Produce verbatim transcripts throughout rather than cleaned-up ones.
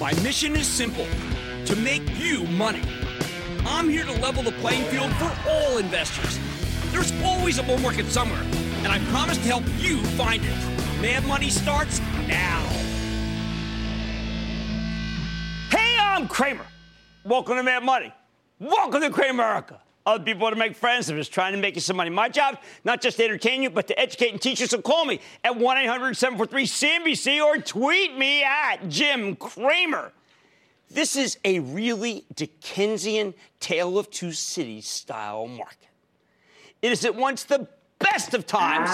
My mission is simple, to make you money. I'm here to level the playing field for all investors. There's always a bull market somewhere, and I promise to help you find it. Mad Money starts now. Hey, I'm Cramer. Welcome to Mad Money. Welcome to Kramerica. Other people want to make friends. I'm just trying to make you some money. My job, not just to entertain you, but to educate and teach you. So call me at one eight hundred seven four three C N B C or tweet me at Jim Cramer. This is a really Dickensian tale of two cities style market. It is at once the best of times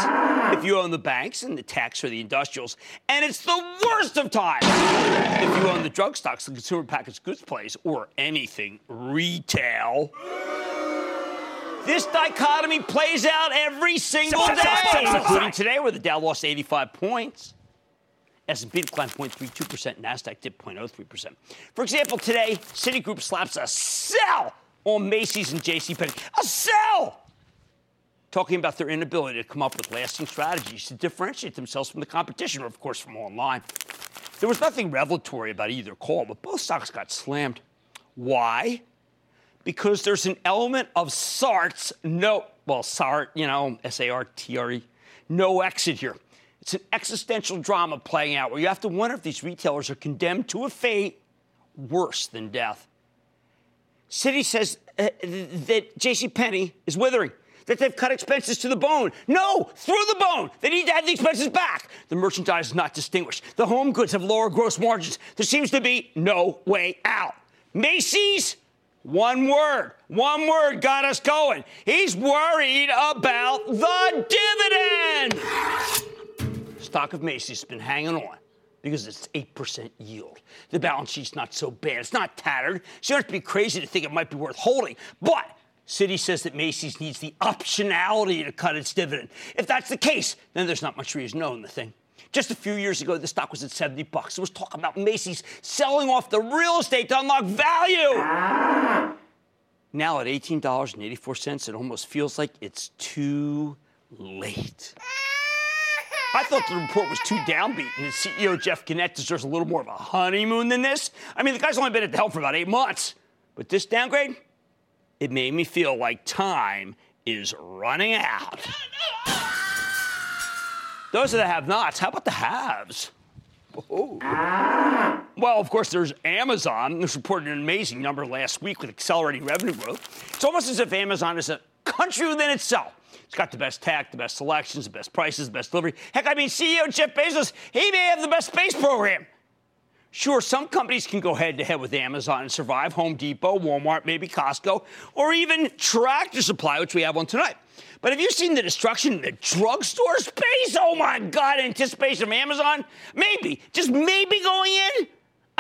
if you own the banks and the tax or the industrials, and it's the worst of times if you own the drug stocks, the consumer packaged goods plays, or anything retail. This dichotomy plays out every single day, including today where the Dow lost eighty-five points. S and P declined zero point three two percent, NASDAQ dipped zero point zero three percent. For example, today, Citigroup slaps a sell on Macy's and JCPenney. A sell! Talking about their inability to come up with lasting strategies to differentiate themselves from the competition, or, of course, from online. There was nothing revelatory about either call, but both stocks got slammed. Why? Because there's an element of Sartre's no, well, Sartre, you know, S A R T R E, no exit here. It's an existential drama playing out where you have to wonder if these retailers are condemned to a fate worse than death. Citi says uh, that JCPenney is withering, that they've cut expenses to the bone. No, through the bone. They need to have the expenses back. The merchandise is not distinguished. The home goods have lower gross margins. There seems to be no way out. Macy's? One word, one word got us going. He's worried about the dividend. Stock of Macy's has been hanging on because it's eight percent yield. The balance sheet's not so bad. It's not tattered. So you don't have to be crazy to think it might be worth holding. But Citi says that Macy's needs the optionality to cut its dividend. If that's the case, then there's not much reason to own the thing. Just a few years ago, the stock was at seventy bucks. It was talking about Macy's selling off the real estate to unlock value. Now at eighteen dollars and eighty-four cents, it almost feels like it's too late. I thought the report was too downbeat, and the C E O, Jeff Gennette, deserves a little more of a honeymoon than this. I mean, the guy's only been at the helm for about eight months. But this downgrade, it made me feel like time is running out. Those are the have-nots. How about the haves? Oh. Well, of course, there's Amazon, which reported an amazing number last week with accelerating revenue growth. It's almost as if Amazon is a country within itself. It's got the best tech, the best selections, the best prices, the best delivery. Heck, I mean, C E O Jeff Bezos, he may have the best space program. Sure, some companies can go head-to-head with Amazon and survive. Home Depot, Walmart, maybe Costco, or even Tractor Supply, which we have on tonight. But have you seen the destruction in the drugstore space? Oh, my God, anticipation of Amazon? Maybe, just maybe going in?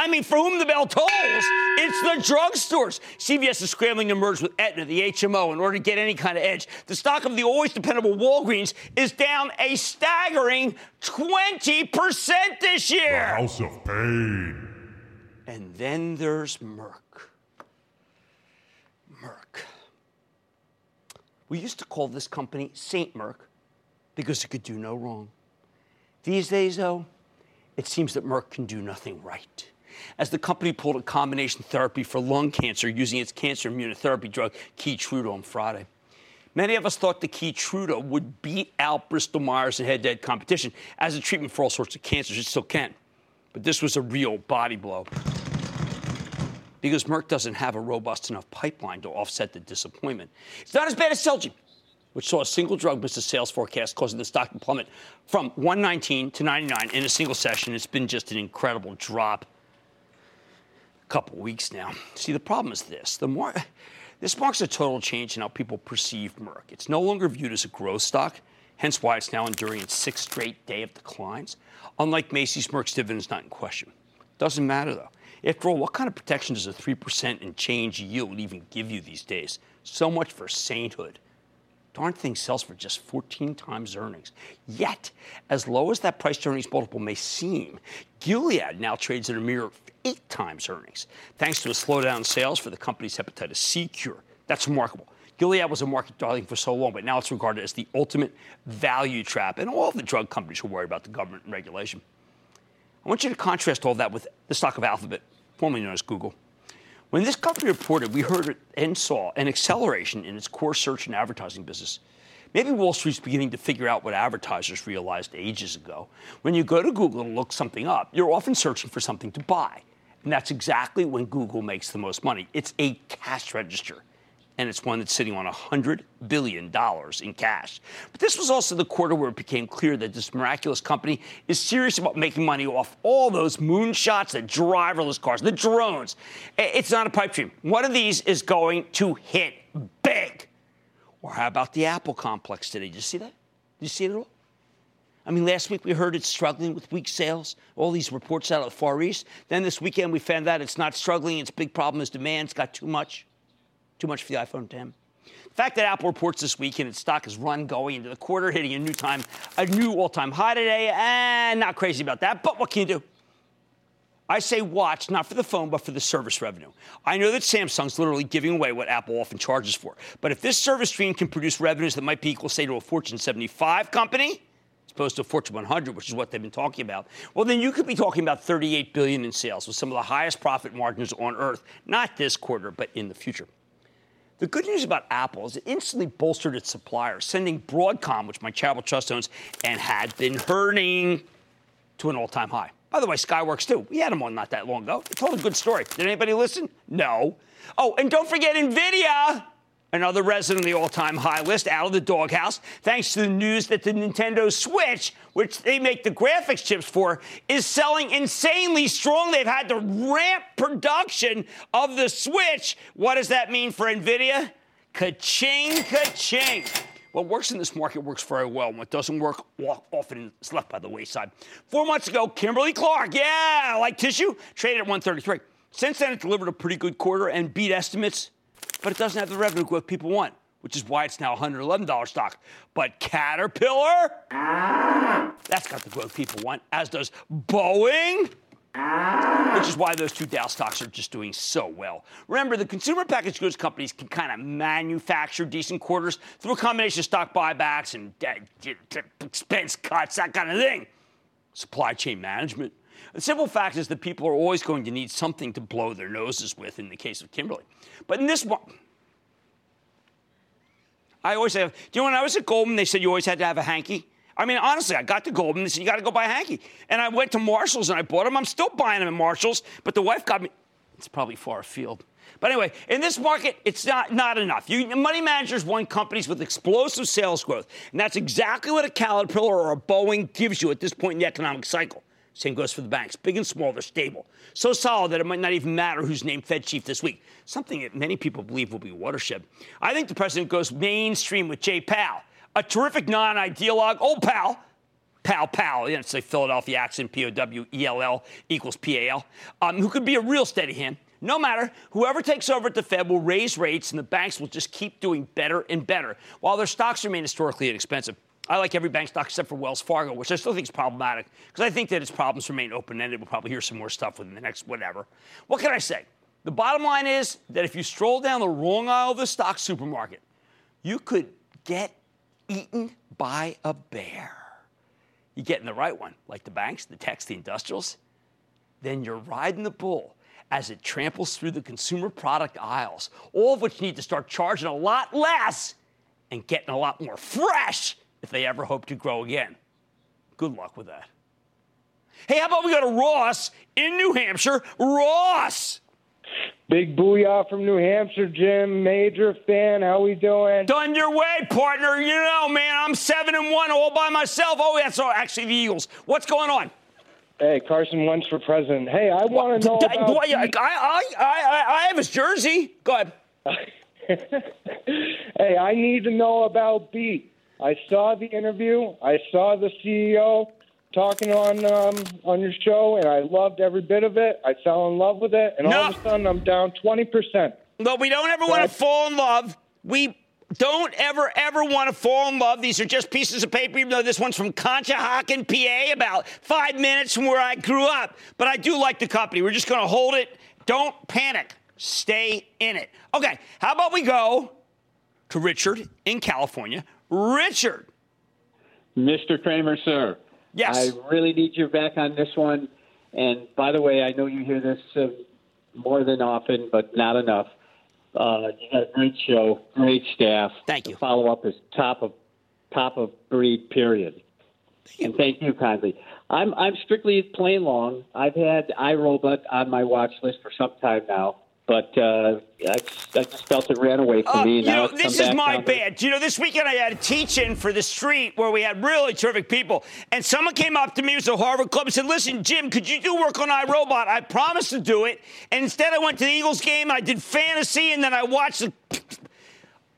I mean, for whom the bell tolls, it's the drugstores. C V S is scrambling to merge with Aetna, the H M O, in order to get any kind of edge. The stock of the always dependable Walgreens is down a staggering twenty percent this year. The House of Pain. And then there's Merck. Merck. We used to call this company Saint Merck because it could do no wrong. These days, though, it seems that Merck can do nothing right, as the company pulled a combination therapy for lung cancer using its cancer immunotherapy drug Keytruda on Friday. Many of us thought the Keytruda would beat out Bristol-Myers in head-to-head competition as a treatment for all sorts of cancers. It still can. But this was a real body blow, because Merck doesn't have a robust enough pipeline to offset the disappointment. It's not as bad as Celgene, which saw a single drug miss a sales forecast, causing the stock to plummet from one nineteen to ninety-nine in a single session. It's been just an incredible drop. A couple weeks now. See, the problem is this. The more, this marks a total change in how people perceive Merck. It's no longer viewed as a growth stock, hence why it's now enduring its sixth straight day of declines. Unlike Macy's, Merck's dividend is not in question. Doesn't matter, though. After all, what kind of protection does a three percent and change yield even give you these days? So much for sainthood. Darn thing sells for just fourteen times earnings. Yet, as low as that price-to-earnings multiple may seem, Gilead now trades at a mere eight times earnings, thanks to a slowdown in sales for the company's hepatitis C cure. That's remarkable. Gilead was a market darling for so long, but now it's regarded as the ultimate value trap, and all the drug companies were worried about the government and regulation. I want you to contrast all that with the stock of Alphabet, formerly known as Google. When this company reported, we heard and saw an acceleration in its core search and advertising business. Maybe Wall Street's beginning to figure out what advertisers realized ages ago. When you go to Google to look something up, you're often searching for something to buy. And that's exactly when Google makes the most money. It's a cash register, and it's one that's sitting on one hundred billion dollars in cash. But this was also the quarter where it became clear that this miraculous company is serious about making money off all those moonshots, the driverless cars, the drones. It's not a pipe dream. One of these is going to hit big. Or how about the Apple complex today? Did you see that? Did you see it at all? I mean, last week we heard it's struggling with weak sales, all these reports out of the Far East. Then this weekend we found out it's not struggling. Its big problem is demand's got too much. Too much for the iPhone ten. The fact that Apple reports this week and its stock has run going into the quarter, hitting a new time, a new all-time high today, and not crazy about that, but what can you do? I say watch, not for the phone, but for the service revenue. I know that Samsung's literally giving away what Apple often charges for, but if this service stream can produce revenues that might be equal, say, to a Fortune seventy-five company, as opposed to a Fortune one hundred, which is what they've been talking about, well, then you could be talking about thirty-eight billion dollars in sales with some of the highest profit margins on earth, not this quarter, but in the future. The good news about Apple is it instantly bolstered its suppliers, sending Broadcom, which my charitable trust owns and had been hurting, to an all-time high. By the way, Skyworks, too. We had them on not that long ago. It told a good story. Did anybody listen? No. Oh, and don't forget NVIDIA, another resident of the all-time high list, out of the doghouse, thanks to the news that the Nintendo Switch, which they make the graphics chips for, is selling insanely strong. They've had to ramp production of the Switch. What does that mean for NVIDIA? Ka-ching, ka-ching. What works in this market works very well, and what doesn't work often is left by the wayside. Four months ago, Kimberly-Clark, yeah, like tissue, traded at one thirty-three. Since then, it delivered a pretty good quarter and beat estimates, but it doesn't have the revenue growth people want, which is why it's now a one hundred eleven dollars stock. But Caterpillar, that's got the growth people want, as does Boeing, which is why those two Dow stocks are just doing so well. Remember, the consumer packaged goods companies can kind of manufacture decent quarters through a combination of stock buybacks and expense cuts, that kind of thing. Supply chain management. The simple fact is that people are always going to need something to blow their noses with in the case of Kimberly. But in this one, I always have, do you know, when I was at Goldman, they said you always had to have a hanky. I mean, honestly, I got to Goldman, they said you got to go buy a hanky. And I went to Marshall's and I bought them. I'm still buying them at Marshall's, but the wife got me. It's probably far afield. But anyway, in this market, it's not, not enough. You, money managers want companies with explosive sales growth. And that's exactly what a Caterpillar or a Boeing gives you at this point in the economic cycle. Same goes for the banks. Big and small, they're stable. So solid that it might not even matter who's named Fed chief this week, something that many people believe will be watershed. I think the president goes mainstream with Jay Powell, a terrific non-ideologue. Old Powell, Powell, Powell, you know, it's like Philadelphia accent, P O W E L L equals P A L, um, who could be a real steady hand. No matter, whoever takes over at the Fed will raise rates and the banks will just keep doing better and better while their stocks remain historically inexpensive. I like every bank stock except for Wells Fargo, which I still think is problematic because I think that its problems remain open-ended. We'll probably hear some more stuff within the next whatever. What can I say? The bottom line is that if you stroll down the wrong aisle of the stock supermarket, you could get eaten by a bear. You get in the right one, like the banks, the techs, the industrials, then you're riding the bull as it tramples through the consumer product aisles, all of which need to start charging a lot less and getting a lot more fresh if they ever hope to grow again. Good luck with that. Hey, how about we go to Ross in New Hampshire? Ross! Big booyah from New Hampshire, Jim. Major fan. How we doing? Done your way, partner. You know, man, I'm seven and one all by myself. Oh, that's actually the Eagles. What's going on? Hey, Carson Wentz for president. Hey, I want to know about... I, I, I, I have his jersey. Go ahead. Hey, I need to know about Beat. I saw the interview. I saw the C E O talking on um, on your show, and I loved every bit of it. I fell in love with it, and no. all of a sudden I'm down twenty percent. Well, we don't ever so want to I... fall in love. We don't ever, ever want to fall in love. These are just pieces of paper, even though this one's from Conshohocken, P A, about five minutes from where I grew up. But I do like the company. We're just going to hold it. Don't panic. Stay in it. Okay, how about we go to Richard in California. Richard. Mister Cramer, sir. Yes. I really need your back on this one. And by the way, I know you hear this uh, more than often, but not enough. Uh, you got a great show, great staff. Thank you. The follow-up is top of top of breed, period. Thank you. And thank you kindly. I'm I'm strictly playing long. I've had iRobot on my watch list for some time now. But uh, I, just, I just felt it ran away from uh, me. You now know, this is my bad. You know, this weekend I had a teach-in for the street where we had really terrific people. And someone came up to me, it was a Harvard club, and said, listen, Jim, could you do work on iRobot? I promised to do it. And instead I went to the Eagles game, I did fantasy, and then I watched the...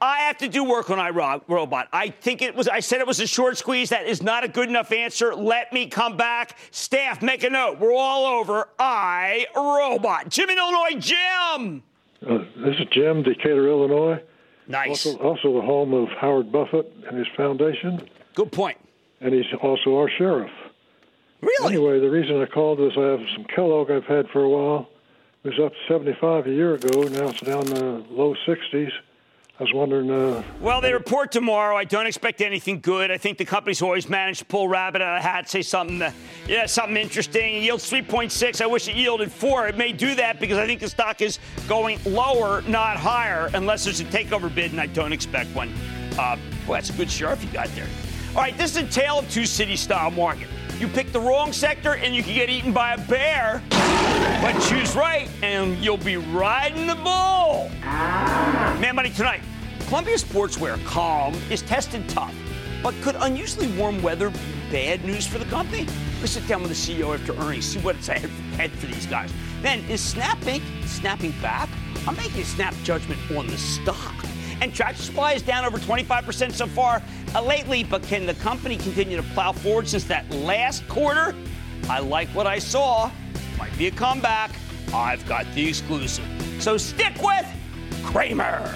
I have to do work on iRobot. I think it was, I said it was a short squeeze. That is not a good enough answer. Let me come back. Staff, make a note. We're all over iRobot. Jim in Illinois, Jim. Uh, this is Jim, Decatur, Illinois. Nice. Also, also the home of Howard Buffett and his foundation. Good point. And he's also our sheriff. Really? Anyway, the reason I called is I have some Kellogg I've had for a while. It was up to seventy-five a year ago. Now it's down in the low sixties. I was wondering... Uh, well, they report tomorrow. I don't expect anything good. I think the company's always managed to pull rabbit out of a hat, say something that, yeah, something interesting. It yields three point six. I wish it yielded four. It may do that because I think the stock is going lower, not higher, unless there's a takeover bid, and I don't expect one. Uh, well, that's a good sheriff you got there. All right, this is a tale of two cities-style market. You pick the wrong sector, and you can get eaten by a bear, but choose right, and you'll be riding the bull. Mad Money tonight. Columbia Sportswear, calm, is tested tough, but could unusually warm weather be bad news for the company? Let's sit down with the C E O after earnings, see what's ahead for these guys. Then, is Snap Incorporated snapping back? I'm making a snap judgment on the stock. And Tractor Supply is down over twenty-five percent so far uh, lately, but can the company continue to plow forward since that last quarter? I like what I saw. Might be a comeback. I've got the exclusive. So stick with Cramer.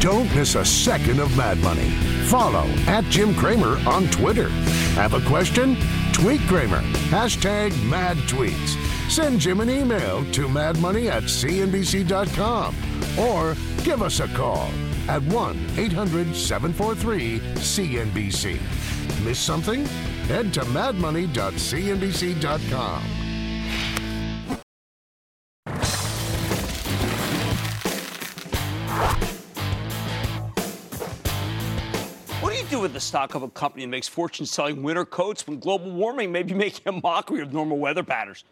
Don't miss a second of Mad Money. Follow at Jim Cramer on Twitter. Have a question? Tweet Cramer. Hashtag Mad Tweets. Send Jim an email to madmoney at c n b c dot com or give us a call at one eight hundred seven four three C N B C. Miss something? Head to mad money dot c n b c dot com. With the stock of a company that makes fortunes selling winter coats when global warming may be making a mockery of normal weather patterns.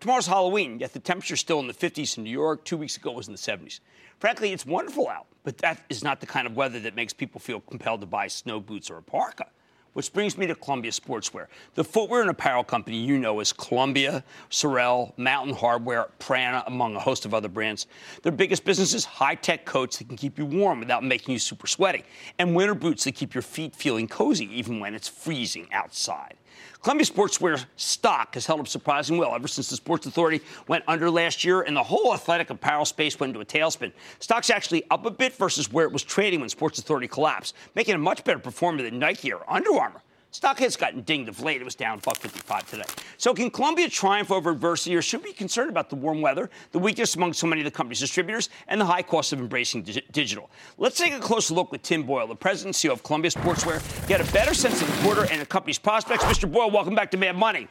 Tomorrow's Halloween, yet the temperature's still in the fifties in New York. Two weeks ago it was in the seventies. Frankly, it's wonderful out, but that is not the kind of weather that makes people feel compelled to buy snow boots or a parka. Which brings me to Columbia Sportswear, the footwear and apparel company you know as Columbia, Sorel, Mountain Hardwear, Prana, among a host of other brands. Their biggest business is high-tech coats that can keep you warm without making you super sweaty, and winter boots that keep your feet feeling cozy even when it's freezing outside. Columbia Sportswear stock has held up surprisingly well ever since the Sports Authority went under last year and the whole athletic apparel space went into a tailspin. Stock's actually up a bit versus where it was trading when Sports Authority collapsed, making it a much better performer than Nike or Under Armour. Stock has gotten dinged of late. It was down buck fifty-five today. So can Columbia triumph over adversity, or should we be concerned about the warm weather, the weakness among so many of the company's distributors, and the high cost of embracing dig- digital? Let's take a closer look with Tim Boyle, the president and C E O of Columbia Sportswear, get a better sense of the quarter and the company's prospects. Mister Boyle, welcome back to Mad Money.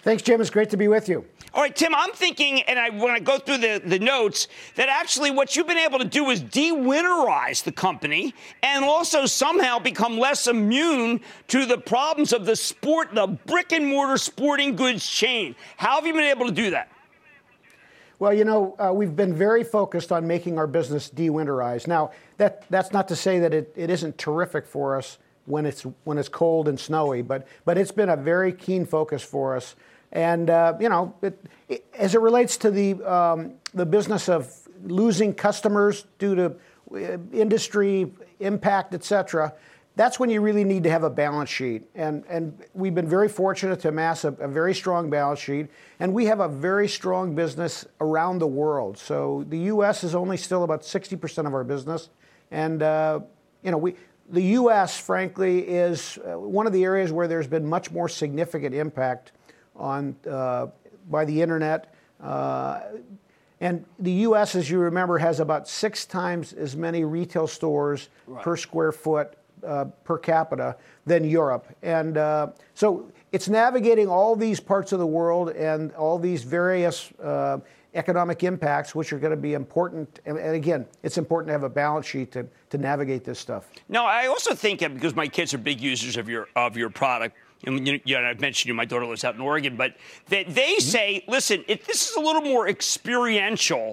Thanks, Jim. It's great to be with you. All right, Tim, I'm thinking, and I when I go through the, the notes, that actually what you've been able to do is de-winterize the company and also somehow become less immune to the problems of the sport, the brick-and-mortar sporting goods chain. How have you been able to do that? Well, you know, uh, we've been very focused on making our business de-winterized. Now, that that's not to say that it, it isn't terrific for us when it's when it's cold and snowy, but but it's been a very keen focus for us. And uh, you know, it, it, as it relates to the um, the business of losing customers due to uh, industry impact, et cetera, that's when you really need to have a balance sheet. And and we've been very fortunate to amass a, a very strong balance sheet. And we have a very strong business around the world. So the U S is only still about sixty percent of our business. And, uh, you know, we the U S, frankly, is one of the areas where there's been much more significant impact on uh, by the Internet. Uh, And the U S, as you remember, has about six times as many retail stores right. per square foot Uh, per capita than Europe. And uh, so it's navigating all these parts of the world and all these various uh, economic impacts, which are going to be important. And, and again, it's important to have a balance sheet to, to navigate this stuff. Now, I also think, because my kids are big users of your of your product, and you know, I've mentioned you, my daughter lives out in Oregon, but that they mm-hmm. say, listen, it, this is a little more experiential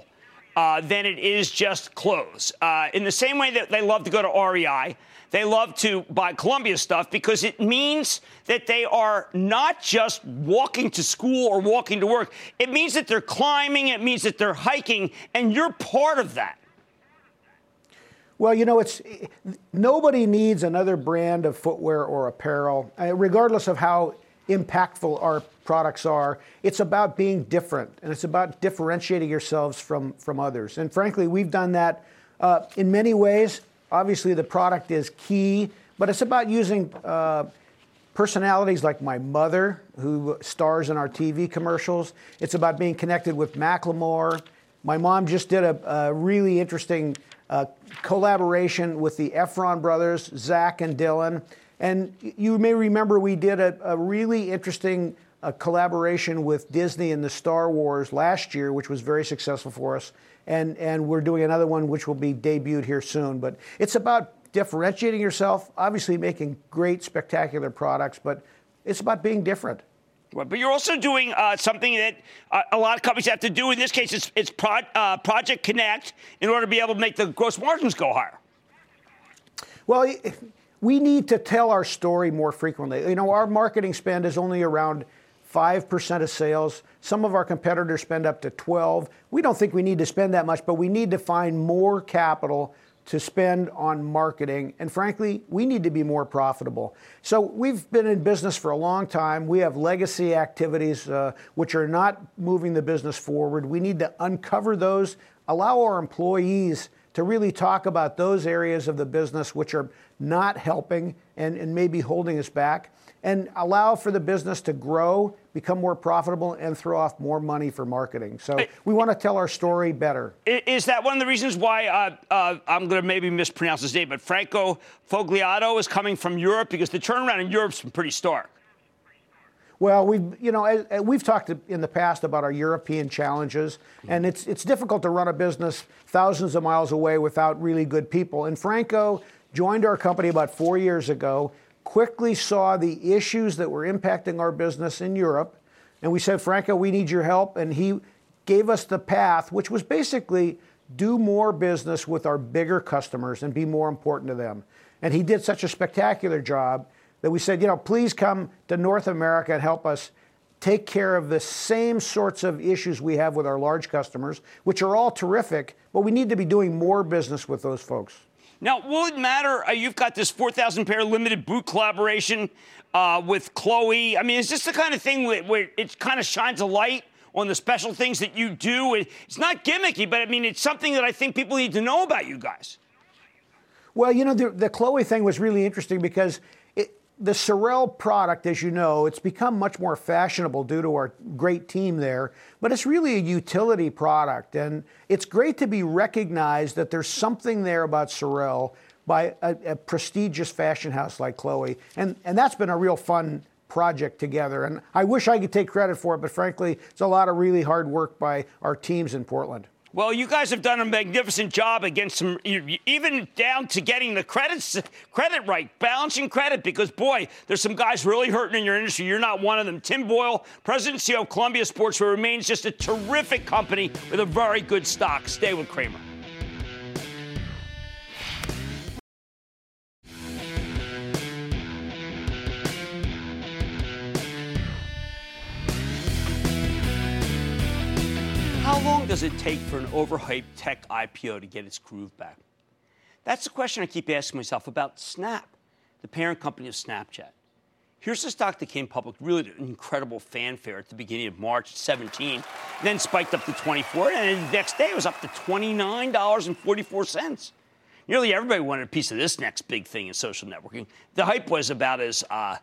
Uh, than it is just clothes. Uh, in the same way that they love to go to R E I, they love to buy Columbia stuff because it means that they are not just walking to school or walking to work. It means that they're climbing. It means that they're hiking. And you're part of that. Well, you know, it's nobody needs another brand of footwear or apparel, regardless of how impactful our products are. It's about being different, and it's about differentiating yourselves from from others. And frankly, we've done that uh, in many ways. Obviously, the product is key, but it's about using uh, personalities like my mother, who stars in our T V commercials. It's about being connected with Macklemore. My mom just did a, a really interesting uh, collaboration with the Efron brothers, Zach and Dylan. And you may remember we did a, a really interesting uh, collaboration with Disney in the Star Wars last year, which was very successful for us. And, and we're doing another one, which will be debuted here soon. But it's about differentiating yourself, obviously making great, spectacular products, but it's about being different. Well, but you're also doing uh, something that uh, a lot of companies have to do. In this case, it's, it's pro- uh, Project Connect in order to be able to make the gross margins go higher. Well, It, We need to tell our story more frequently. You know, our marketing spend is only around five percent of sales. Some of our competitors spend up to twelve. We don't think we need to spend that much, but we need to find more capital to spend on marketing. And frankly, we need to be more profitable. So we've been in business for a long time. We have legacy activities uh, which are not moving the business forward. We need to uncover those, allow our employees to really talk about those areas of the business which are not helping and, and maybe holding us back, and allow for the business to grow, become more profitable, and throw off more money for marketing. So we want to tell our story better. Is that one of the reasons why, uh, uh, I'm going to maybe mispronounce his name, but Franco Fogliato is coming from Europe, because the turnaround in Europe's been pretty stark? Well, we've, you know, we've talked in the past about our European challenges, and it's it's difficult to run a business thousands of miles away without really good people. And Franco joined our company about four years ago, quickly saw the issues that were impacting our business in Europe, and we said, Franco, we need your help. And he gave us the path, which was basically do more business with our bigger customers and be more important to them. And he did such a spectacular job that we said, you know, please come to North America and help us take care of the same sorts of issues we have with our large customers, which are all terrific, but we need to be doing more business with those folks. Now, will it matter? Uh, you've got this four thousand pair limited boot collaboration uh, with Chloe. I mean, is this the kind of thing where, where it kind of shines a light on the special things that you do? It's not gimmicky, but, I mean, it's something that I think people need to know about you guys. Well, you know, the, the Chloe thing was really interesting because it, the Sorel product, as you know, it's become much more fashionable due to our great team there. But it's really a utility product. And it's great to be recognized that there's something there about Sorel by a, a prestigious fashion house like Chloe. And, and that's been a real fun project together. And I wish I could take credit for it, but frankly, it's a lot of really hard work by our teams in Portland. Well, you guys have done a magnificent job against some, even down to getting the credits, credit right, balancing credit, because, boy, there's some guys really hurting in your industry. You're not one of them. Tim Boyle, president and C E O of Columbia Sportswear, remains just a terrific company with a very good stock. Stay with Cramer. How long does it take for an overhyped tech I P O to get its groove back? That's the question I keep asking myself about Snap, the parent company of Snapchat. Here's a stock that came public really to incredible fanfare at the beginning of March seventeenth, then spiked up to twenty-four, and the next day it was up to twenty-nine dollars and forty-four cents. Nearly everybody wanted a piece of this next big thing in social networking. The hype was about as uh,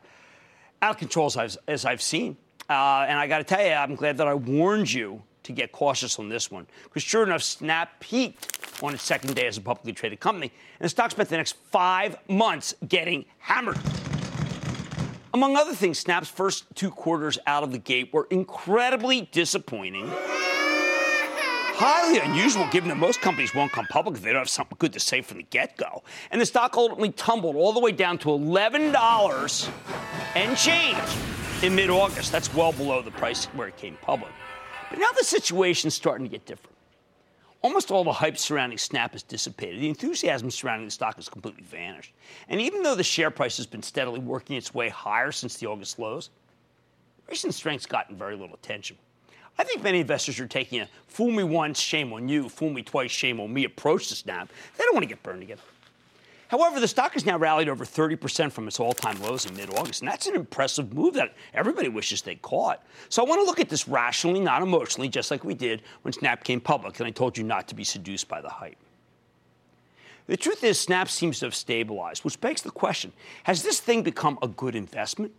out of control as I've, as I've seen. Uh, and I got to tell you, I'm glad that I warned you to get cautious on this one, because sure enough, Snap peaked on its second day as a publicly traded company, and the stock spent the next five months getting hammered. Among other things, Snap's first two quarters out of the gate were incredibly disappointing, highly unusual given that most companies won't come public if they don't have something good to say from the get-go, and the stock ultimately tumbled all the way down to eleven dollars and change in mid-August. That's well below the price where it came public. But now the situation's starting to get different. Almost all the hype surrounding Snap has dissipated. The enthusiasm surrounding the stock has completely vanished. And even though the share price has been steadily working its way higher since the August lows, recent strength's gotten very little attention. I think many investors are taking a fool me once, shame on you, fool me twice, shame on me approach to Snap. They don't want to get burned again. However, the stock has now rallied over thirty percent from its all-time lows in mid-August, and that's an impressive move that everybody wishes they caught. So I want to look at this rationally, not emotionally, just like we did when Snap came public, and I told you not to be seduced by the hype. The truth is, Snap seems to have stabilized, which begs the question, has this thing become a good investment?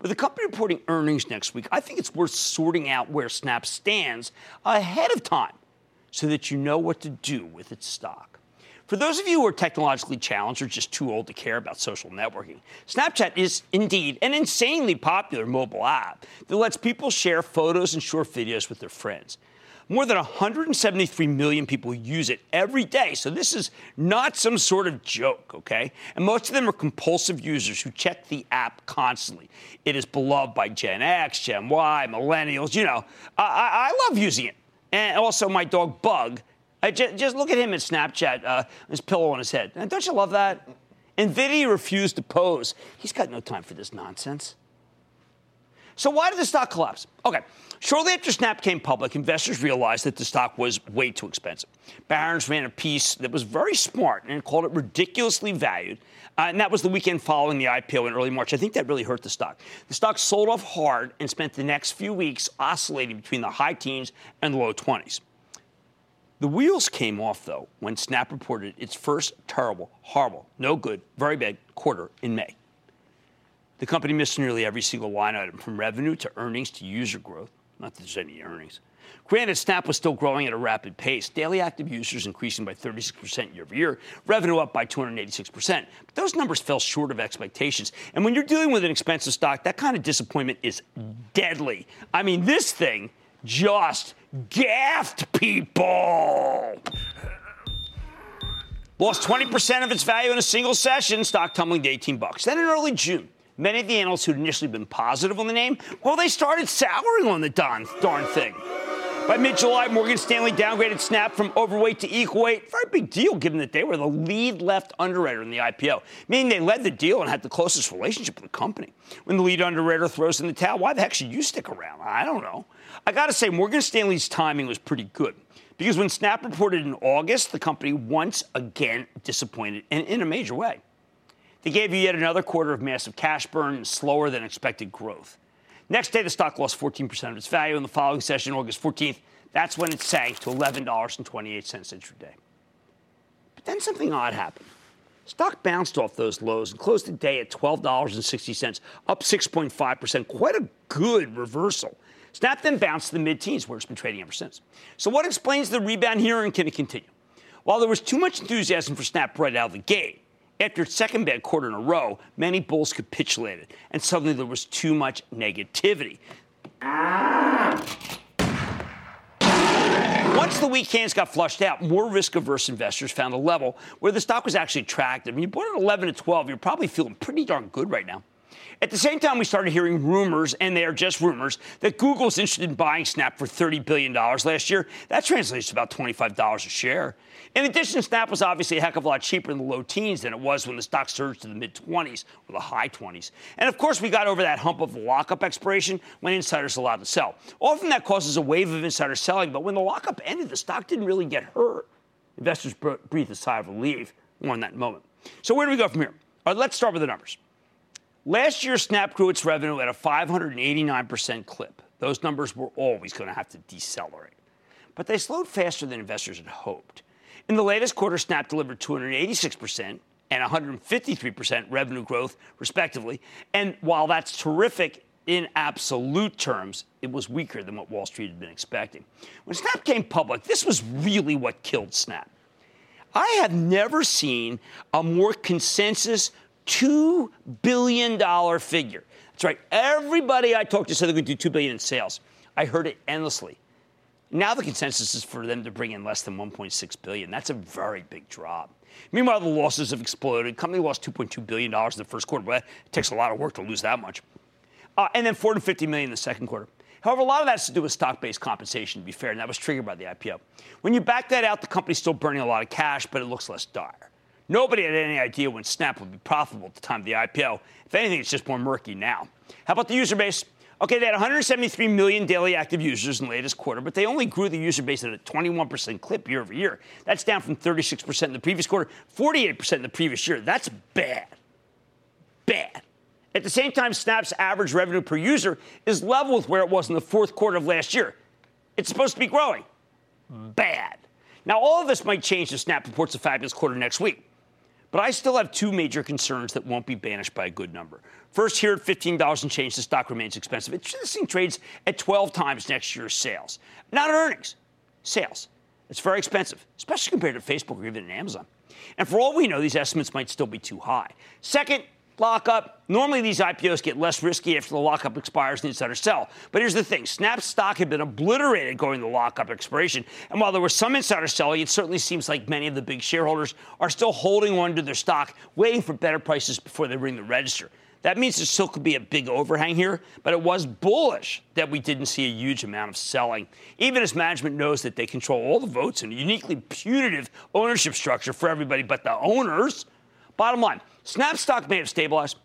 With the company reporting earnings next week, I think it's worth sorting out where Snap stands ahead of time so that you know what to do with its stock. For those of you who are technologically challenged or just too old to care about social networking, Snapchat is indeed an insanely popular mobile app that lets people share photos and short videos with their friends. More than one hundred seventy-three million people use it every day, so this is not some sort of joke, okay? And most of them are compulsive users who check the app constantly. It is beloved by Gen X, Gen Y, millennials, you know. I, I love using it. And also my dog, Bug. I just, just look at him at Snapchat, uh, his pillow on his head. Don't you love that? NVIDIA refused to pose. He's got no time for this nonsense. So why did the stock collapse? Okay, shortly after Snap came public, investors realized that the stock was way too expensive. Barron's ran a piece that was very smart and called it ridiculously valued, uh, and that was the weekend following the I P O in early March. I think that really hurt the stock. The stock sold off hard and spent the next few weeks oscillating between the high teens and low twenties. The wheels came off, though, when Snap reported its first terrible, horrible, no good, very bad quarter in May. The company missed nearly every single line item, from revenue to earnings to user growth. Not that there's any earnings. Granted, Snap was still growing at a rapid pace. Daily active users increasing by thirty-six percent year over year, revenue up by two hundred eighty-six percent. But those numbers fell short of expectations. And when you're dealing with an expensive stock, that kind of disappointment is deadly. I mean, this thing just gaffed people. Lost twenty percent of its value in a single session, stock tumbling to eighteen bucks. Then in early June, many of the analysts who'd initially been positive on the name, well, they started souring on the darn, darn thing. By mid-July, Morgan Stanley downgraded Snap from overweight to equal weight. Very big deal, given that they were the lead left underwriter in the I P O, meaning they led the deal and had the closest relationship with the company. When the lead underwriter throws in the towel, why the heck should you stick around? I don't know. I got to say, Morgan Stanley's timing was pretty good, because when Snap reported in August, the company once again disappointed, and in a major way. They gave you yet another quarter of massive cash burn and slower than expected growth. Next day, the stock lost fourteen percent of its value. In the following session, August fourteenth, that's when it sank to eleven dollars and twenty-eight cents intraday. But then something odd happened. Stock bounced off those lows and closed the day at twelve dollars and sixty cents, up six point five percent. Quite a good reversal. Snap then bounced to the mid-teens, where it's been trading ever since. So what explains the rebound here, and can it continue? While there was too much enthusiasm for Snap right out of the gate, After its second bad quarter in a row, many bulls capitulated, and suddenly there was too much negativity. Once the weak hands got flushed out, more risk-averse investors found a level where the stock was actually attractive. When you bought it at eleven to twelve, you're probably feeling pretty darn good right now. At the same time, we started hearing rumors, and they are just rumors, that Google is interested in buying Snap for thirty billion dollars last year. That translates to about twenty-five dollars a share. In addition, Snap was obviously a heck of a lot cheaper in the low teens than it was when the stock surged to the mid-twenties or the high twenties. And, of course, we got over that hump of the lockup expiration when insiders allowed to sell. Often that causes a wave of insider selling, but when the lockup ended, the stock didn't really get hurt. Investors breathed a sigh of relief. More in that moment. So where do we go from here? All right, let's start with the numbers. Last year, Snap grew its revenue at a five hundred eighty-nine percent clip. Those numbers were always going to have to decelerate. But they slowed faster than investors had hoped. In the latest quarter, Snap delivered two hundred eighty-six percent and one hundred fifty-three percent revenue growth, respectively. And while that's terrific in absolute terms, it was weaker than what Wall Street had been expecting. When Snap came public, this was really what killed Snap. I have never seen a more consensus two billion dollars figure. That's right. Everybody I talked to said they're going to do two billion dollars in sales. I heard it endlessly. Now the consensus is for them to bring in less than one point six billion dollars. That's a very big drop. Meanwhile, the losses have exploded. Company lost two point two billion dollars in the first quarter. But it takes a lot of work to lose that much. Uh, and then four hundred fifty million dollars in the second quarter. However, a lot of that's to do with stock-based compensation, to be fair, and that was triggered by the I P O. When you back that out, the company's still burning a lot of cash, but it looks less dire. Nobody had any idea when Snap would be profitable at the time of the I P O. If anything, it's just more murky now. How about the user base? Okay, they had one hundred seventy-three million daily active users in the latest quarter, but they only grew the user base at a twenty-one percent clip year over year. That's down from thirty-six percent in the previous quarter, forty-eight percent in the previous year. That's bad. Bad. At the same time, Snap's average revenue per user is level with where it was in the fourth quarter of last year. It's supposed to be growing. Bad. Now, all of this might change if Snap reports a fabulous quarter next week. But I still have two major concerns that won't be banished by a good number. First, here at fifteen dollars and change, the stock remains expensive. This thing trades at twelve times next year's sales. Not earnings, sales. It's very expensive, especially compared to Facebook or even Amazon. And for all we know, these estimates might still be too high. Second, lockup. Normally, these I P Os get less risky after the lockup expires and insiders sell. But here's the thing. Snap's stock had been obliterated going to the lockup expiration. And while there was some insider selling, it certainly seems like many of the big shareholders are still holding on to their stock, waiting for better prices before they ring the register. That means there still could be a big overhang here, but it was bullish that we didn't see a huge amount of selling, even as management knows that they control all the votes and a uniquely punitive ownership structure for everybody but the owners. Bottom line, Snap stock may have stabilized,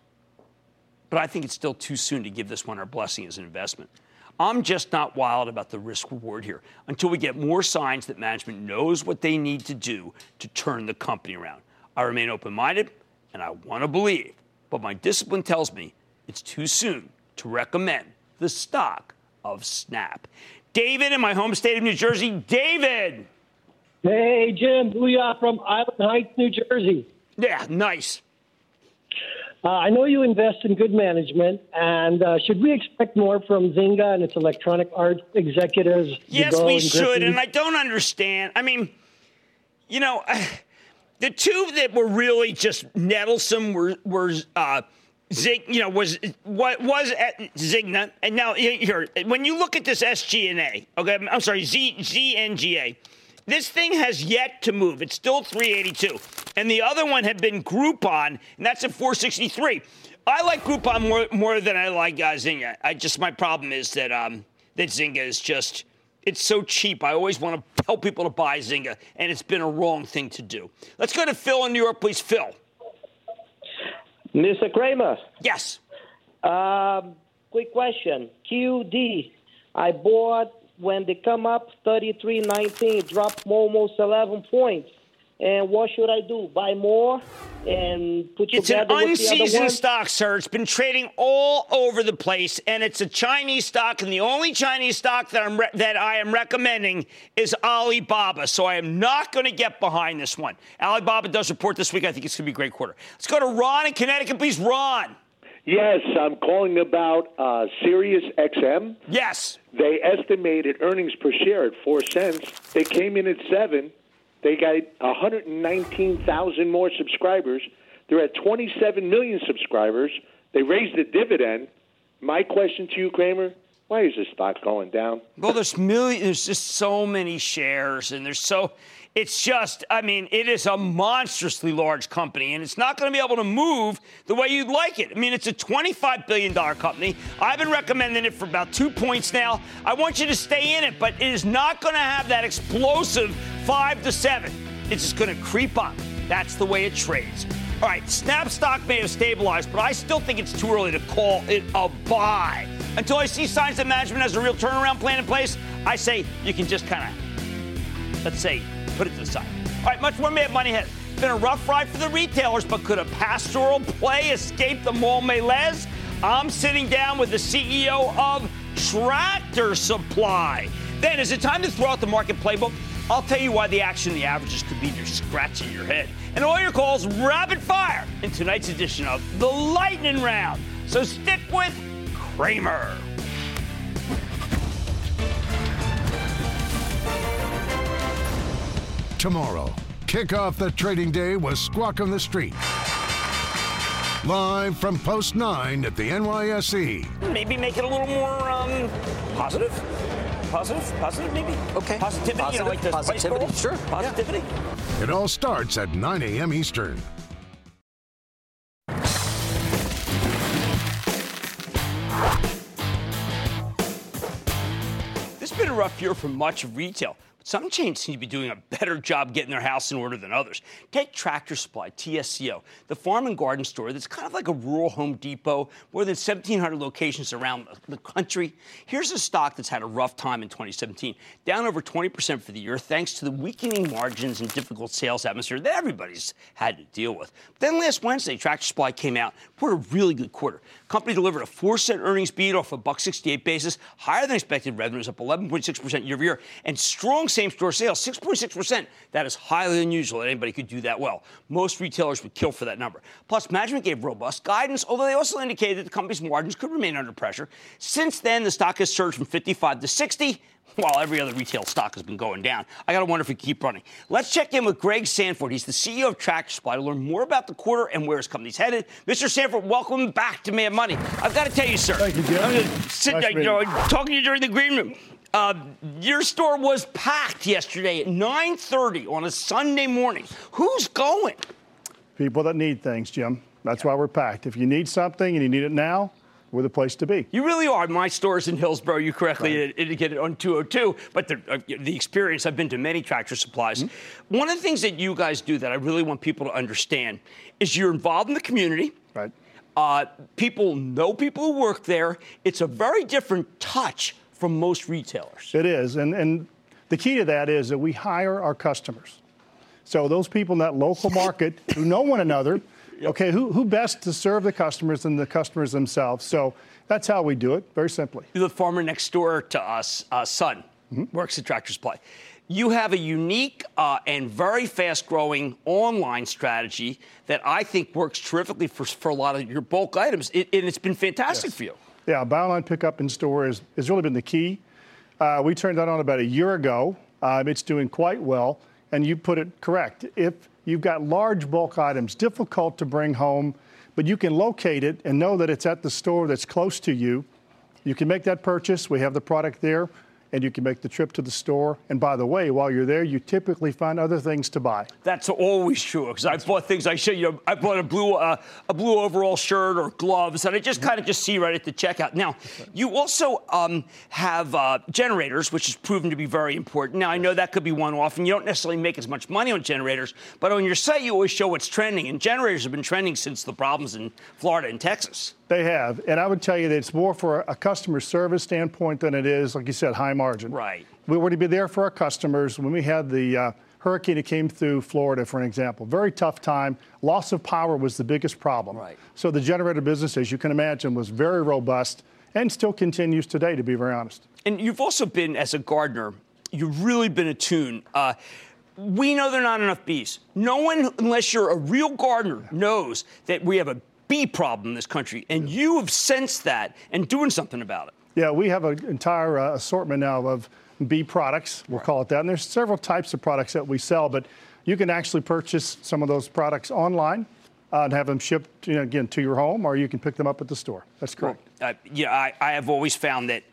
but I think it's still too soon to give this one our blessing as an investment. I'm just not wild about the risk-reward here until we get more signs that management knows what they need to do to turn the company around. I remain open-minded, and I want to believe, but my discipline tells me it's too soon to recommend the stock of Snap. David in my home state of New Jersey. David! Hey, Jim. Booyah from Island Heights, New Jersey. Yeah, nice. Uh, I know you invest in good management, and uh, should we expect more from Zynga and its electronic arts executives? Yes, we should, and I don't understand. I mean, you know, the two that were really just nettlesome were, were uh, Zig, you know, was what was at Zynga, and now here, when you look at this S G A, okay, I'm sorry, Z ZNGA. This thing has yet to move. It's still three eighty-two. And the other one had been Groupon, and that's at four sixty-three. I like Groupon more, more than I like uh, Zynga. I just, my problem is that um, that Zynga is just, it's so cheap. I always want to tell people to buy Zynga, and it's been a wrong thing to do. Let's go to Phil in New York, please. Phil. Mister Cramer. Yes. Um, quick question. Q D. I bought when they come up thirty-three nineteen, dropped almost eleven points. And what should I do? Buy more and put together with the other one? It's an unseasoned stock, sir. It's been trading all over the place, and it's a Chinese stock. And the only Chinese stock that I'm re- that I am recommending is Alibaba. So I am not going to get behind this one. Alibaba does report this week. I think it's going to be a great quarter. Let's go to Ron in Connecticut, please. Ron. Yes, I'm calling about uh, Sirius X M. Yes. They estimated earnings per share at four cents. They came in at seven. They got one hundred nineteen thousand more subscribers. They're at twenty-seven million subscribers. They raised the dividend. My question to you, Cramer, why is this stock going down? Well, there's million, there's just so many shares, and there's so it's just, I mean, it is a monstrously large company, and it's not going to be able to move the way you'd like it. I mean, it's a twenty-five billion dollars company. I've been recommending it for about two points now. I want you to stay in it, but it is not going to have that explosive five to seven. It's just going to creep up. That's the way it trades. All right, Snap stock may have stabilized, but I still think it's too early to call it a buy. Until I see signs that management has a real turnaround plan in place, I say you can just kind of, let's say, put it to the side. All right, much more Mad Money ahead. It's been a rough ride for the retailers, but could a pastoral play escape the mall malaise? I'm sitting down with the C E O of Tractor Supply. Then, is it time to throw out the market playbook? I'll tell you why the action in the averages could leave you scratching your head. And all your calls rapid fire in tonight's edition of The Lightning Round. So stick with Cramer. Tomorrow, kick off the trading day with Squawk on the Street. Live from Post nine at the N Y S E. Maybe make it a little more um, positive. Positive? Positive, maybe? Okay. Positivity, positive, you know, like the positivity. Spice Girls? Sure. Positivity. Yeah. It all starts at nine a.m. Eastern. This has been a rough year for much of retail. Some chains seem to be doing a better job getting their house in order than others. Take Tractor Supply, T S C O, the farm and garden store that's kind of like a rural Home Depot, more than seventeen hundred locations around the country. Here's a stock that's had a rough time in twenty seventeen, down over twenty percent for the year, thanks to the weakening margins and difficult sales atmosphere that everybody's had to deal with. But then last Wednesday, Tractor Supply came out for a really good quarter. Company delivered a four cent earnings beat off a one dollar sixty-eight basis, higher than expected revenues, up eleven point six percent year over year, and strong same-store sales, six point six percent. That is highly unusual that anybody could do that well. Most retailers would kill for that number. Plus, management gave robust guidance, although they also indicated that the company's margins could remain under pressure. Since then, the stock has surged from fifty-five to sixty, while every other retail stock has been going down. I got to wonder if we can keep running. Let's check in with Greg Sanford. He's the C E O of Tractor Supply to learn more about the quarter and where his company's headed. Mister Sanford, welcome back to Mad Money. I've got to tell you, sir. Thank you, Jim. I'm going to sit nice there, you know, talking to you during the green room. Uh, your store was packed yesterday at nine thirty on a Sunday morning. Who's going? People that need things, Jim. That's yeah. why we're packed. If you need something and you need it now, we're the place to be. You really are. My store's in Hillsborough. You correctly right. indicated on two oh two. But the, uh, the experience, I've been to many Tractor Supplies. Mm-hmm. One of the things that you guys do that I really want people to understand is you're involved in the community. Right. Uh, people know people who work there. It's a very different touch from most retailers. It is, and, and the key to that is that we hire our customers. So those people in that local market who know one another, okay, who, who best to serve the customers than the customers themselves. So that's how we do it, very simply. The farmer next door to us, uh, son, mm-hmm. works at Tractor Supply. You have a unique uh, and very fast-growing online strategy that I think works terrifically for, for a lot of your bulk items, it, and it's been fantastic yes. for you. Yeah, buy online, pick up in store is, has really been the key. Uh, we turned that on about a year ago. Uh, it's doing quite well, and you put it correct. If you've got large bulk items, difficult to bring home, but you can locate it and know that it's at the store that's close to you, you can make that purchase. We have the product there, and you can make the trip to the store. And by the way, while you're there, you typically find other things to buy. That's always true, because I bought things I show you. I bought a blue uh, a blue overall shirt or gloves, and I just kind of just see right at the checkout. Now, you also um, have uh, generators, which has proven to be very important. Now, I know that could be one-off, and you don't necessarily make as much money on generators, but on your site, you always show what's trending, and generators have been trending since the problems in Florida and Texas. They have, and I would tell you that it's more for a customer service standpoint than it is, like you said, high margin. Right. We were to be there for our customers. When we had the uh, hurricane that came through Florida, for an example, very tough time. Loss of power was the biggest problem. Right. So the generator business, as you can imagine, was very robust and still continues today, to be very honest. And you've also been, as a gardener, you've really been attuned. Uh, we know there are not enough bees. No one, unless you're a real gardener, knows that we have a bee problem in this country, and yeah. you have sensed that and doing something about it. Yeah, we have an entire uh, assortment now of bee products, we'll right. call it that, and there's several types of products that we sell, but you can actually purchase some of those products online, uh, and have them shipped, you know, again, to your home, or you can pick them up at the store. That's correct. Well, uh, yeah, I, I have always found that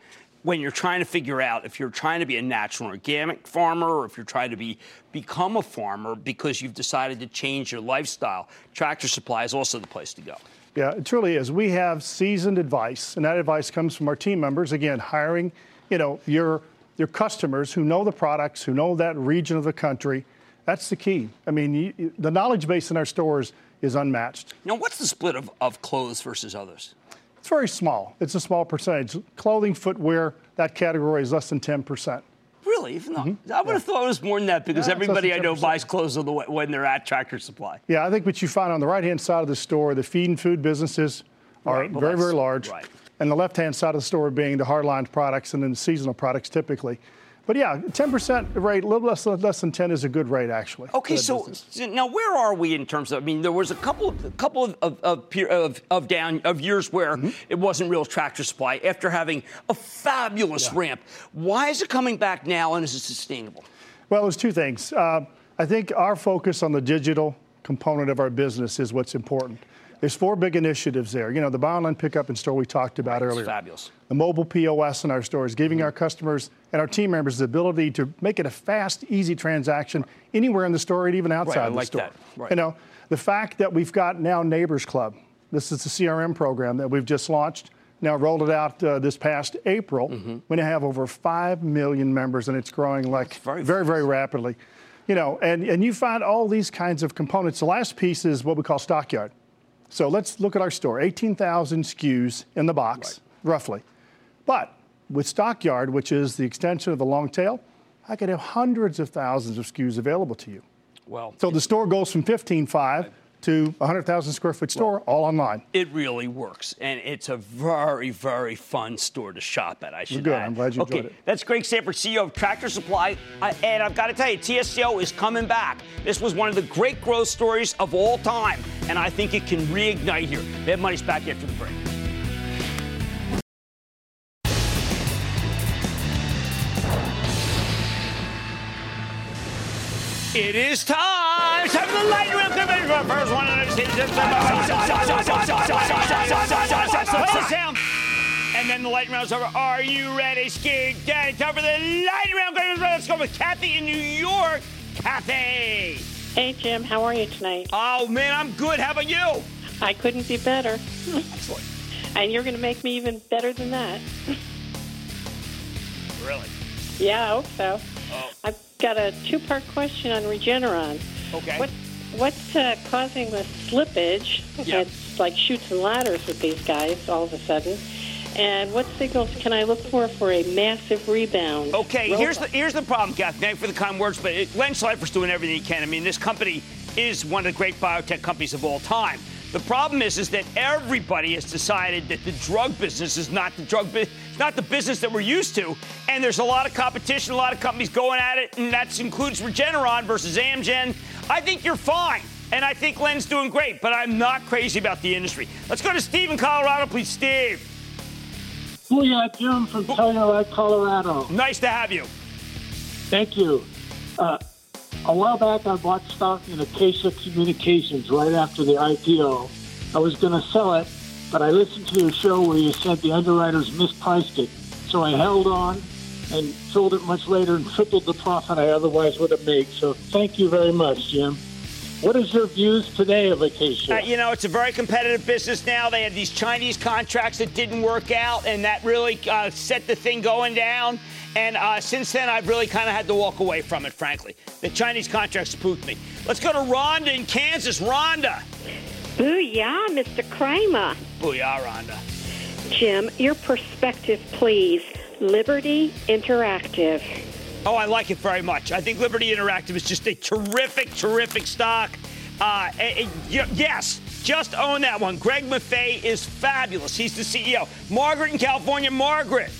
when you're trying to figure out if you're trying to be a natural organic farmer or if you're trying to be become a farmer because you've decided to change your lifestyle, Tractor Supply is also the place to go. Yeah, it truly is. We have seasoned advice, and that advice comes from our team members. Again, hiring, you know, your your customers who know the products, who know that region of the country. That's the key. I mean, you, the knowledge base in our stores is unmatched. Now, what's the split of, of clothes versus others? It's very small. It's a small percentage. Clothing, footwear, that category is less than ten percent. Really? Even though, mm-hmm. I would have yeah. thought it was more than that because yeah, everybody I know buys clothes on the way when they're at Tractor Supply. Yeah, I think what you find on the right-hand side of the store, the feed and food businesses are right, well, very, very large. Right. And the left-hand side of the store being the hardline products and then the seasonal products typically. But yeah, ten percent rate, a little less, less than ten is a good rate, actually. Okay, so, so now where are we in terms of, I mean, there was a couple of, a couple of, of, of, of, of down of years where mm-hmm. it wasn't real Tractor Supply after having a fabulous yeah. ramp. Why is it coming back now, and is it sustainable? Well, there's two things. Uh, I think our focus on the digital component of our business is what's important. There's four big initiatives there. You know, the buy online pickup in store we talked about right, earlier. Fabulous. The mobile P O S in our stores, giving mm-hmm. our customers and our team members the ability to make it a fast, easy transaction right. anywhere in the store and even outside right, I the like store. That. Right. You know, the fact that we've got now Neighbors Club. This is the C R M program that we've just launched. Now rolled it out uh, this past April. Mm-hmm. We now have over five million members, and it's growing like very, very, very rapidly. You know, and, and you find all these kinds of components. The last piece is what we call Stockyard. So let's look at our store, eighteen thousand S K Us in the box, right. roughly. But with Stockyard, which is the extension of the long tail, I could have hundreds of thousands of S K Us available to you. Well, so the store goes from fifteen five to one hundred thousand square foot store, well, all online. It really works, and it's a very, very fun store to shop at, I should You're good. Add. I'm glad you okay. enjoyed it. That's Greg Sanford, C E O of Tractor Supply, I, and I've got to tell you, T S C O is coming back. This was one of the great growth stories of all time, and I think it can reignite here. Mad Money's back after the break. It is time! Time for the lightning round. First one on the stage. And then the lightning round's over. Are you ready, Ski Daddy? Time for the lightning round. Let's go with Kathy in New York. Kathy. Hey Jim, how are you tonight? Oh man, I'm good. How about you? I couldn't be better. Excellent. And you're going to make me even better than that. Really? Yeah, I hope so. Oh. I've got a two-part question on Regeneron. Okay. What, what's uh, causing the slippage? Yep. It's like shoots and ladders with these guys all of a sudden. And what signals can I look for for a massive rebound? Okay, here's the, here's the problem, Kath. Thank you for the kind words, but it, Len Seifert's doing everything he can. I mean, this company is one of the great biotech companies of all time. The problem is, is that everybody has decided that the drug business is not the drug business, not the business that we're used to, and there's a lot of competition, a lot of companies going at it, and that includes Regeneron versus Amgen. I think you're fine, and I think Len's doing great, but I'm not crazy about the industry. Let's go to Steve in Colorado, please, Steve. Oh yeah, Jim from Telluride, Colorado. Nice to have you. Thank you. Uh, A while back, I bought stock in Acacia Communications right after the I P O. I was going to sell it, but I listened to your show where you said the underwriters mispriced it. So I held on and sold it much later and tripled the profit I otherwise would have made. So thank you very much, Jim. What is your views today of Acacia? Uh, you know, it's a very competitive business now. They had these Chinese contracts that didn't work out, and that really uh, set the thing going down. And uh, since then, I've really kind of had to walk away from it, frankly. The Chinese contracts spooked me. Let's go to Rhonda in Kansas. Rhonda. Booyah, Mister Cramer. Booyah, Rhonda. Jim, your perspective, please. Liberty Interactive. Oh, I like it very much. I think Liberty Interactive is just a terrific, terrific stock. Uh, it, it, yes, just own that one. Greg Maffei is fabulous. He's the C E O. Margaret in California. Margaret.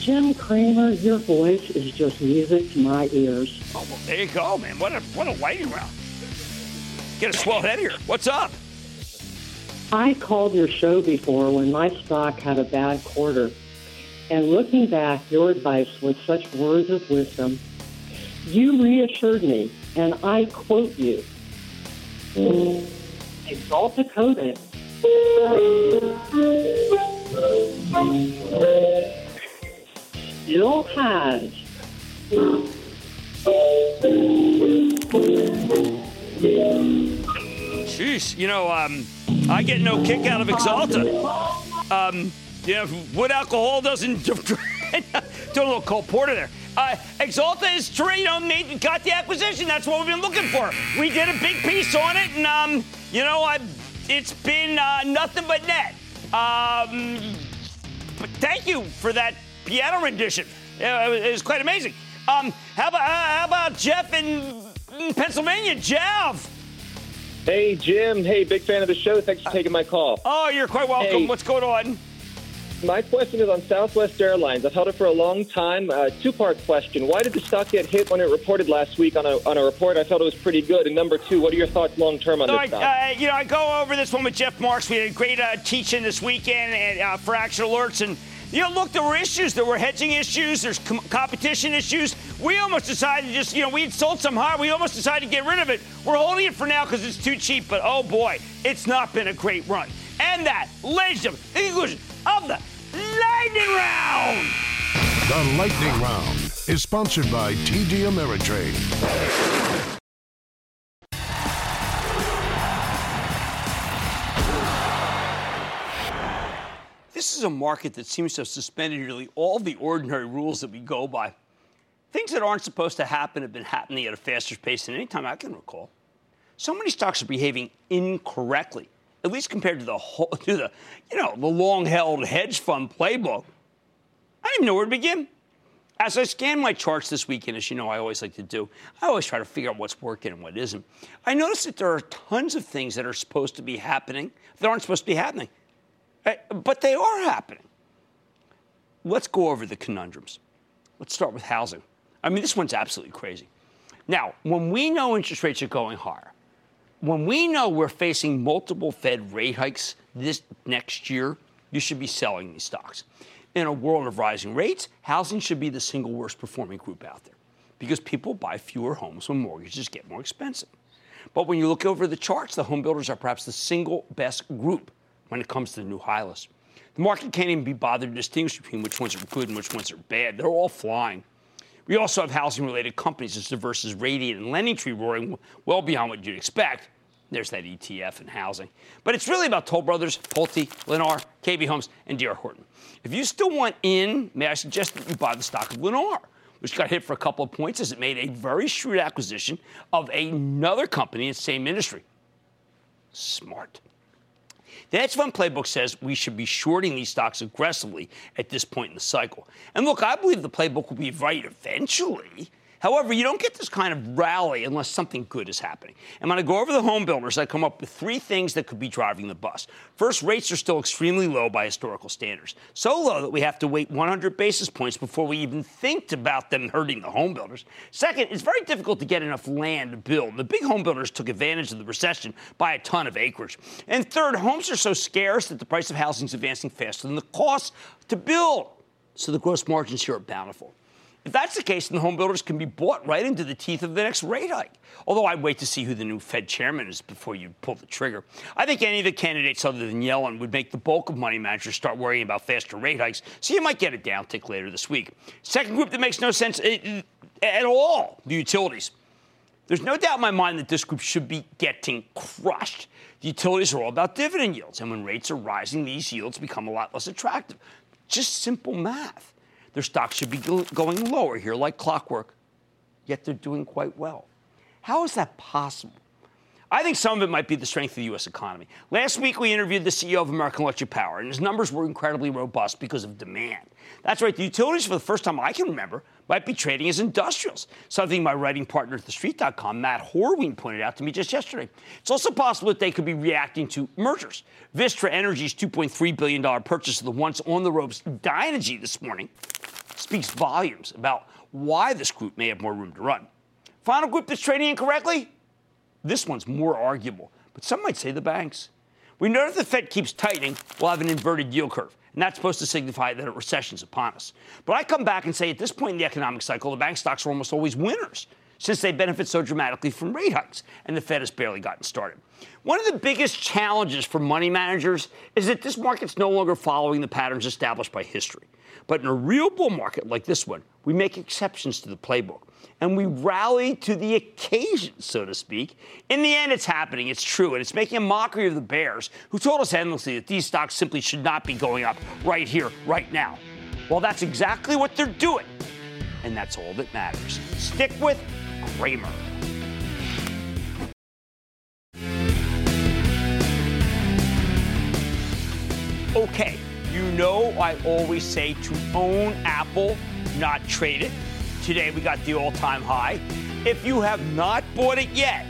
Jim Cramer, your voice is just music to my ears. Oh, well, there you go, man. What a what a lightning round. Get a swell head here. What's up? I called your show before when my stock had a bad quarter. And looking back, your advice was such words of wisdom. You reassured me, and I quote you, Exalt Dakota. Bill Hodge. Sheesh, you know, um, I get no kick out of Exalta. Um, yeah, wood alcohol doesn't. Do a little Cole Porter there. Uh, Exalta is trade on Nathan got the acquisition. That's what we've been looking for. We did a big piece on it, and um, you know, I've, it's been uh, nothing but net. Um, but thank you for that piano rendition. It was, it was quite amazing. Um, how about uh, how about Jeff in, in Pennsylvania, Jeff? Hey Jim. Hey, big fan of the show. Thanks for uh, taking my call. Oh, you're quite welcome. Hey. What's going on? My question is on Southwest Airlines. I've held it for a long time. Uh, two-part question. Why did the stock get hit when it reported last week on a on a report? I felt it was pretty good. And number two, what are your thoughts long-term on so this I, stock? Uh, you know, I go over this one with Jeff Marks. We had a great uh, teach-in this weekend and, uh, for Action Alerts. And, you know, look, there were issues. There were hedging issues. There's com- competition issues. We almost decided to just, you know, we had sold some high. We almost decided to get rid of it. We're holding it for now because it's too cheap. But, oh, boy, it's not been a great run. And that, ladies and gentlemen, the conclusion of the Lightning Round. The Lightning Round is sponsored by T D Ameritrade. This is a market that seems to have suspended nearly all the ordinary rules that we go by. Things that aren't supposed to happen have been happening at a faster pace than any time I can recall. So many stocks are behaving incorrectly, at least compared to the whole, to the, you know, the long-held hedge fund playbook. I didn't even know where to begin. As I scan my charts this weekend, as you know I always like to do, I always try to figure out what's working and what isn't. I noticed that there are tons of things that are supposed to be happening that aren't supposed to be happening, but they are happening. Let's go over the conundrums. Let's start with housing. I mean, this one's absolutely crazy. Now, when we know interest rates are going higher, when we know we're facing multiple Fed rate hikes this next year, you should be selling these stocks. In a world of rising rates, housing should be the single worst performing group out there because people buy fewer homes when mortgages get more expensive. But when you look over the charts, the home builders are perhaps the single best group when it comes to the new high list. The market can't even be bothered to distinguish between which ones are good and which ones are bad. They're all flying. We also have housing-related companies as diverse as Radiant and LendingTree roaring well beyond what you'd expect. There's that E T F in housing. But it's really about Toll Brothers, Pulte, Lennar, K B Homes, and D R. Horton. If you still want in, may I suggest that you buy the stock of Lennar, which got hit for a couple of points as it made a very shrewd acquisition of another company in the same industry. Smart. The hedge fund playbook says we should be shorting these stocks aggressively at this point in the cycle. And look, I believe the playbook will be right eventually. However, you don't get this kind of rally unless something good is happening. And when I go over the home builders, I come up with three things that could be driving the bus. First, rates are still extremely low by historical standards, so low that we have to wait one hundred basis points before we even think about them hurting the home builders. Second, it's very difficult to get enough land to build. The big home builders took advantage of the recession by a ton of acreage. And third, homes are so scarce that the price of housing is advancing faster than the cost to build, so the gross margins here are bountiful. If that's the case, then the home builders can be bought right into the teeth of the next rate hike. Although I'd wait to see who the new Fed chairman is before you pull the trigger. I think any of the candidates other than Yellen would make the bulk of money managers start worrying about faster rate hikes, so you might get a downtick later this week. Second group that makes no sense at all, the utilities. There's no doubt in my mind that this group should be getting crushed. The utilities are all about dividend yields, and when rates are rising, these yields become a lot less attractive. Just simple math. Their stocks should be going lower here like clockwork, yet they're doing quite well. How is that possible? I think some of it might be the strength of the U S economy. Last week, we interviewed the C E O of American Electric Power, and his numbers were incredibly robust because of demand. That's right, the utilities, for the first time I can remember, might be trading as industrials, something my writing partner at the street dot com, Matt Horween, pointed out to me just yesterday. It's also possible that they could be reacting to mergers. Vistra Energy's two point three billion dollars purchase of the once-on-the-ropes Dynegy this morning speaks volumes about why this group may have more room to run. Final group that's trading incorrectly? This one's more arguable, but some might say the banks. We know that the Fed keeps tightening, we'll have an inverted yield curve, and that's supposed to signify that a recession's upon us. But I come back and say at this point in the economic cycle, the bank stocks are almost always winners. since they benefit so dramatically from rate hikes, and the Fed has barely gotten started. One of the biggest challenges for money managers is that this market's no longer following the patterns established by history. But in a real bull market like this one, we make exceptions to the playbook, and we rally to the occasion, so to speak. In the end, it's happening. It's true. And it's making a mockery of the bears who told us endlessly that these stocks simply should not be going up right here, right now. Well, that's exactly what they're doing. And that's all that matters. Stick with Cramer. Okay, you know I always say to own Apple, not trade it. Today we got the all-time high. If you have not bought it yet,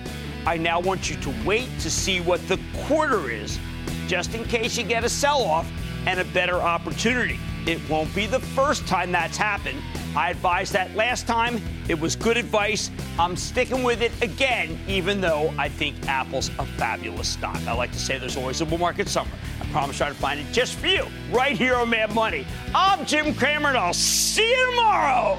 I now want you to wait to see what the quarter is, just in case you get a sell-off and a better opportunity. It won't be the first time that's happened. I advised that last time. It was good advice. I'm sticking with it again, even though I think Apple's a fabulous stock. I like to say there's always a bull market somewhere. I promise I'll try to find it just for you, right here on Mad Money. I'm Jim Cramer, and I'll see you tomorrow.